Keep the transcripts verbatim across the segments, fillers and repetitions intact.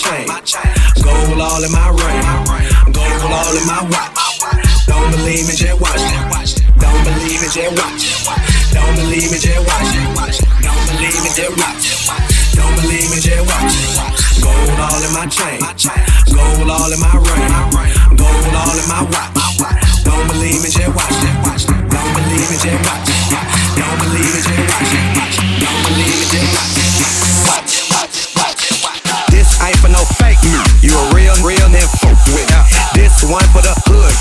my chain. Gold all in my ring. Gold all in my watch. Don't believe me, just watch. Don't believe me, just watch. Don't believe me, just watch. Don't believe me, just watch. Don't believe me, just watch. Gold all in my chain. Gold all in my ring. Gold all in my watch. Don't believe me, just watch. Don't believe me, just watch. Don't believe me, just watch. Don't believe me, just watch. Watch, watch, watch. This ain't for no fake me. You a real, real nympho with this one for the hood.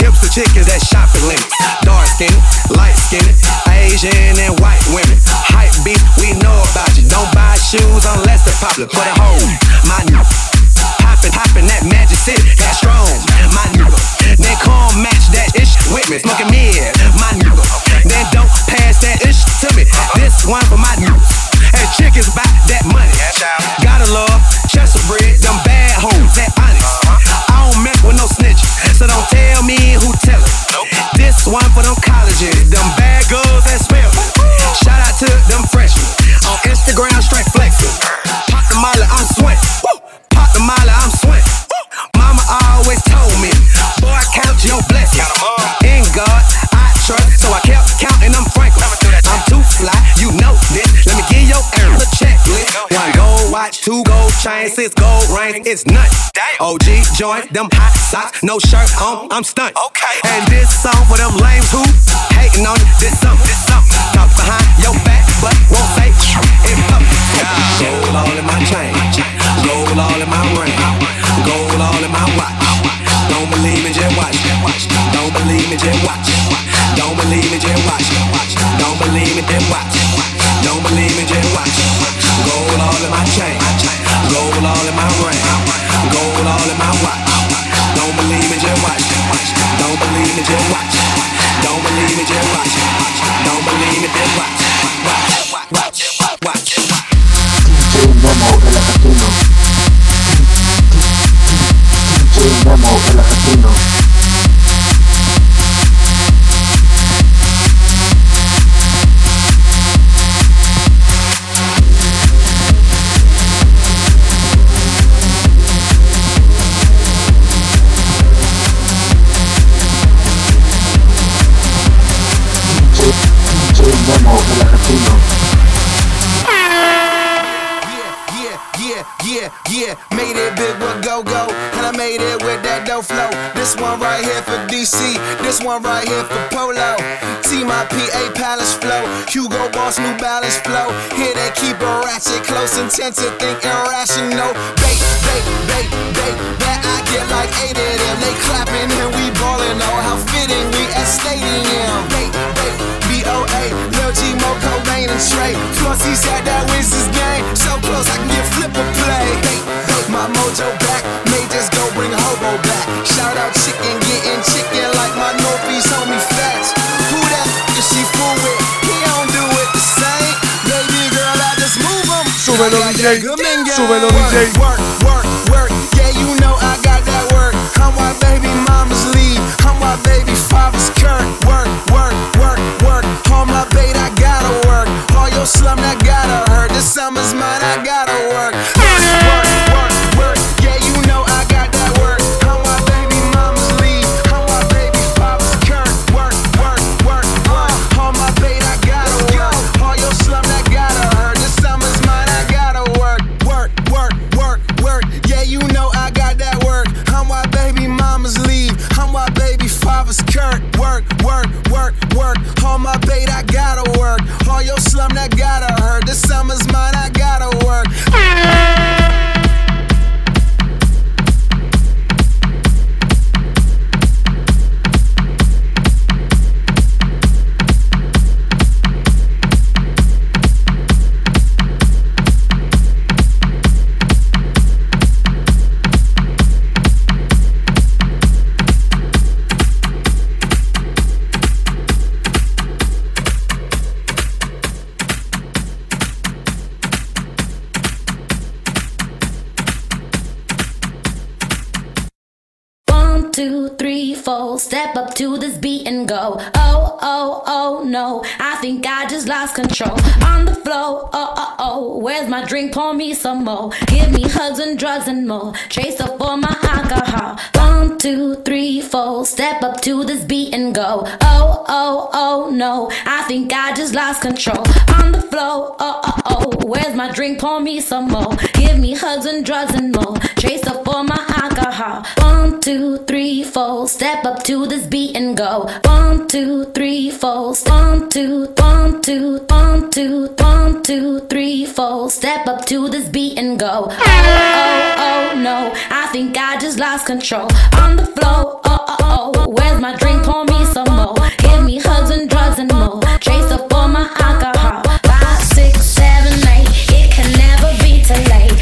Hipster chickens that shopping limit. Dark skin, light skin, Asian and white women. Hype beat, we know about you. Don't buy shoes unless they're popular. For the hoe, my nigga. Hoppin', hoppin' that Magic City, got strong, my nigga. Then come match that ish with me. Smoking mid, my nigga. Then don't pass that ish to me. This one for my niggas. And chickens buy that money. Gotta love Chester bread, them bad hoes, that honest. I don't mess with no snitches, so don't tell me who tell it. This one for them colleges, them bad girls that smell it. Shout out to them freshmen on Instagram, straight flexing. Pop the molly, I'm sweating. Pop the molly, I'm sweating. Mama always told me, boy, count your blessings. In God I trust, so I kept counting them Franklin. I'm too fly, you know this. Let me give your ass a checklist. One gold watch, two gold chains, six gold rings, it's nuts. O G joints, them hot socks, no shirt on, I'm stunned. And this song for them lames who hating on it this summer. Talk behind your back, but won't say it public. Gold all in my chain, gold all in my ring, gold all in my watch. Don't believe me, just watch. Don't believe me, just watch. Don't believe me, just watch. Don't believe me, just watch. Don't believe me, just watch. Gold all in my chain, gold all in my ring, gold all in my watch. Don't believe me, just watch. Don't believe me, just watch. Don't believe me, just watch. Don't believe me, just watch. Watch, watch, watch, watch. Vamos el argentino. Sí, sí, vamos el argentino. Yeah, yeah, made it big with go-go, and I made it with that dough flow. This one right here for D C, this one right here for Polo. See my P A Palace flow, Hugo Boss New Balance flow. Here they keep a ratchet, close intent to think irrational. Bait, bait, bait, bait, that I get like eight of them. They clapping and we ballin', oh how fitting we at stadium. Bait, bait, B O A, Lil G, Mo, Cobain, and Trey. Flossie said that wins this game, so close I can get flip a play. Make my mojo back, may just go bring hobo back. Shout out chicken, getting chicken like my Northeast homie Fats. Who that f*** is she fool with? He don't do it the same. Baby girl, I just move him. Súbelo D J, súbelo D J. Work, work, work, yeah you know I got that work. I'm why baby mamas leave, I'm why baby fathers curse. Work, work, work, work, all my bait I gotta work. All your slum that gotta hurt, this summer's mine I gotta work. fold. Step up to this beat and go. Oh, oh, oh, no, I think I just lost control. On the floor, oh, oh, oh, where's my drink? Pour me some more. Give me hugs and drugs and more. Chase up for my alcohol. One, two, three, fold. Step up to this beat and go. Oh, oh, oh, no, I think I just lost control. On the floor, oh, oh, oh, where's my drink? Pour me some more. Give me hugs and drugs and more. Chase up for my alcohol. One, two, three, four. Step up to this beat and go. One, two, three, four. One, two, one, two, one, two, one, two, three, four. Step up to this beat and go. Oh, oh, oh, no, I think I just lost control. On the floor, oh, oh, oh, where's my drink? Pour me some more. Give me hugs and drugs and more. Chase up for my alcohol. Five, six, seven, eight. It can never be too late.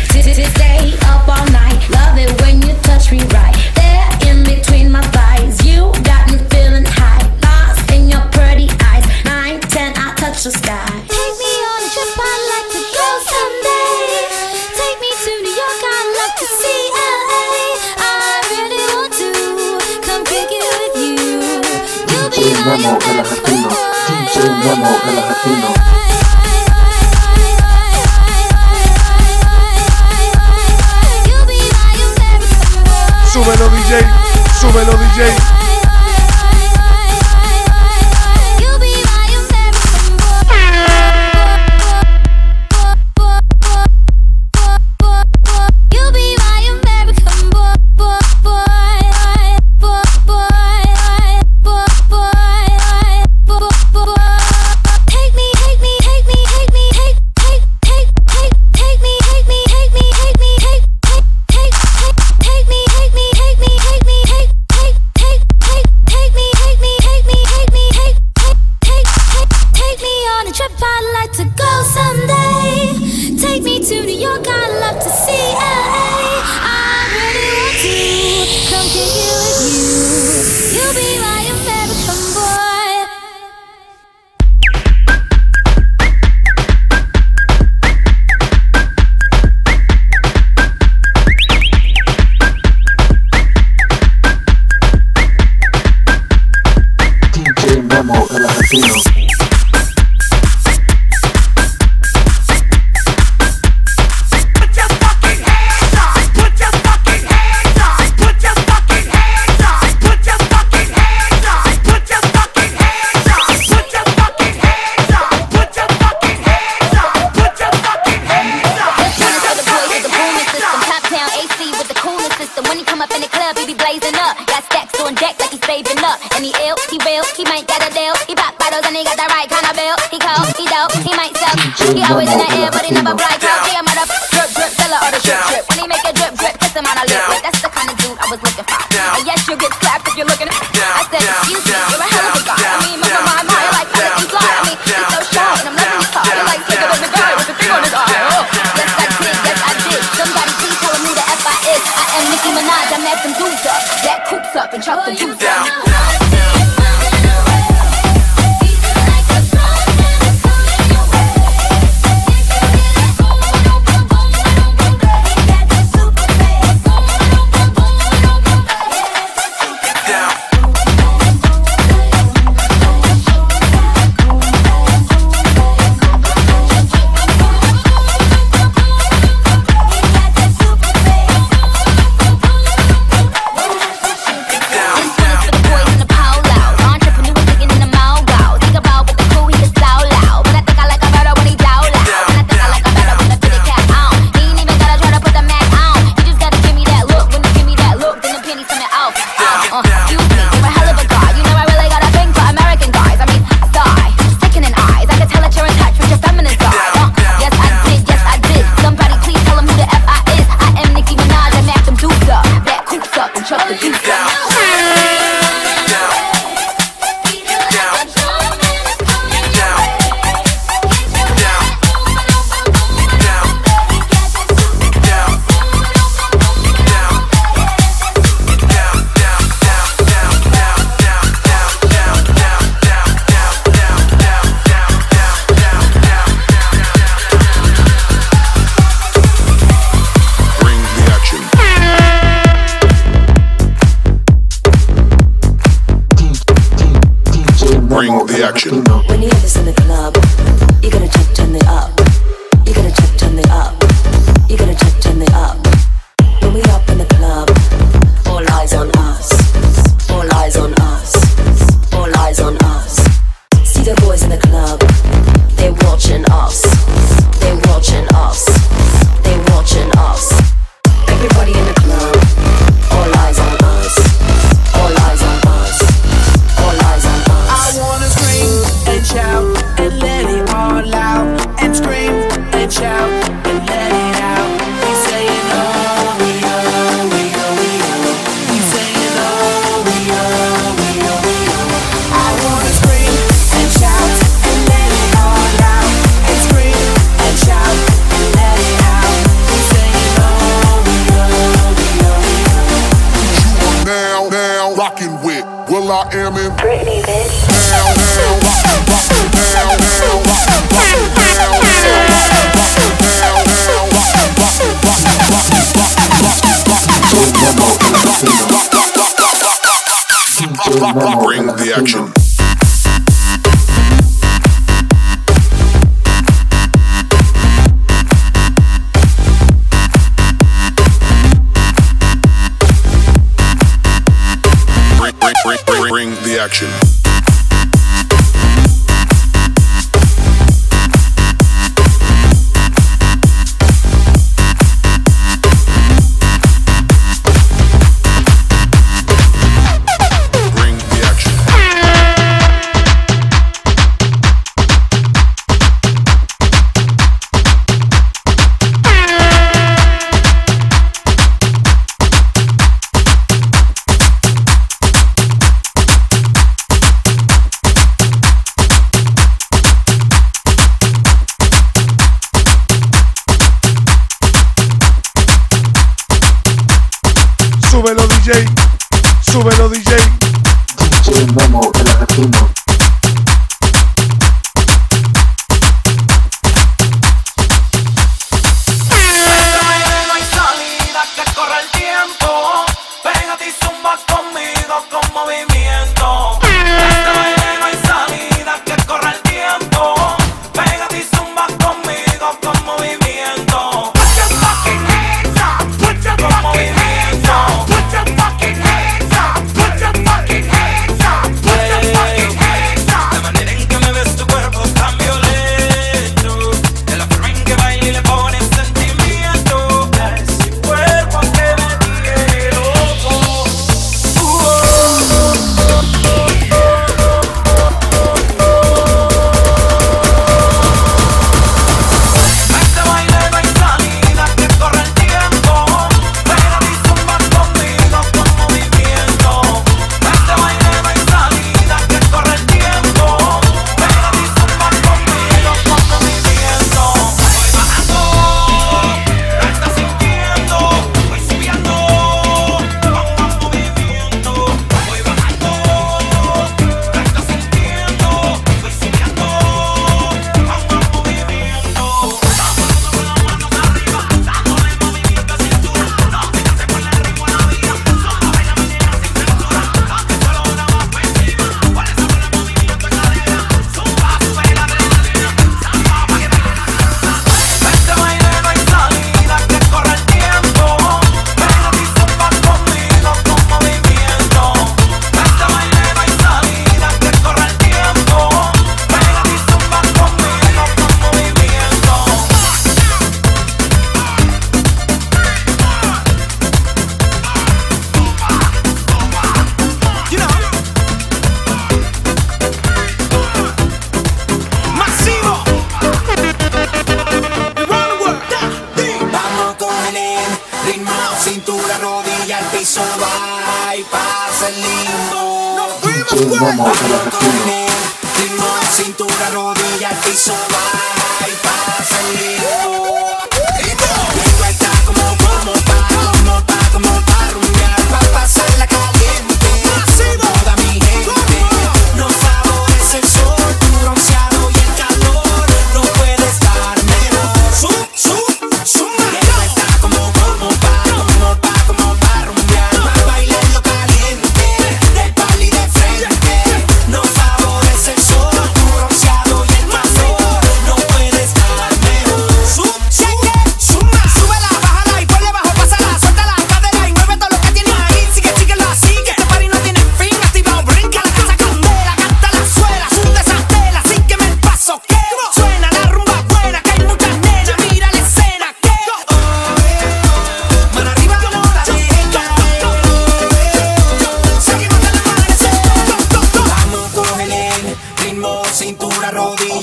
Stay up all night. Love it when you touch me right. There in between my thighs. You got me feeling high. Lost in your pretty eyes. Nine, ten, I touch the sky. Take me on a trip, I'd like to go someday. Take me to New York, I'd love to see L A. I really want to come pick it with you. You'll be on your back. Súbelo D J, súbelo D J. bring the action. When you have this in the club, you're gonna check, turn it up. You're gonna check, turn it up. You're gonna check, turn it up. When we up in the club, all eyes on us. All eyes on us. All eyes on us. See the boys in the club, they're watching us. They're watching us. They're watching us. Everybody in the club, all eyes on us. All eyes on us. All eyes on us. I wanna scream and shout and let it all out. And scream and shout and let it out. We saying oh we oh we oh we oh. We saying oh we oh we oh we oh. I wanna scream and shout and let it all out. And scream and shout and let it out. We saying oh we oh we oh we oh. You are now now rocking with Will I Am in Britney bitch. Now now rocking rocking now now rocking rocking now now rocking now now rocking rocking rocking rocking rocking rocking rocking rocking rocking bring the action. Action. Bring the action. Súbelo D J, súbelo D J. D J Memo, te la reprimo. No hay salida, que corre el tiempo. Pégate y zumba conmigo con movimiento. No hay salida, que corre el tiempo. Pégate y zumba conmigo con movimiento. Con movimiento.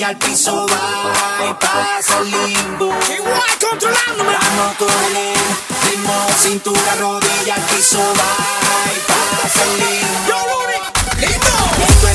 al piso va y pasa el limbo. Igual controlándome. Mano con el ritmo, cintura, rodilla, al piso va y pasa el limbo. Yo, Luri, limbo.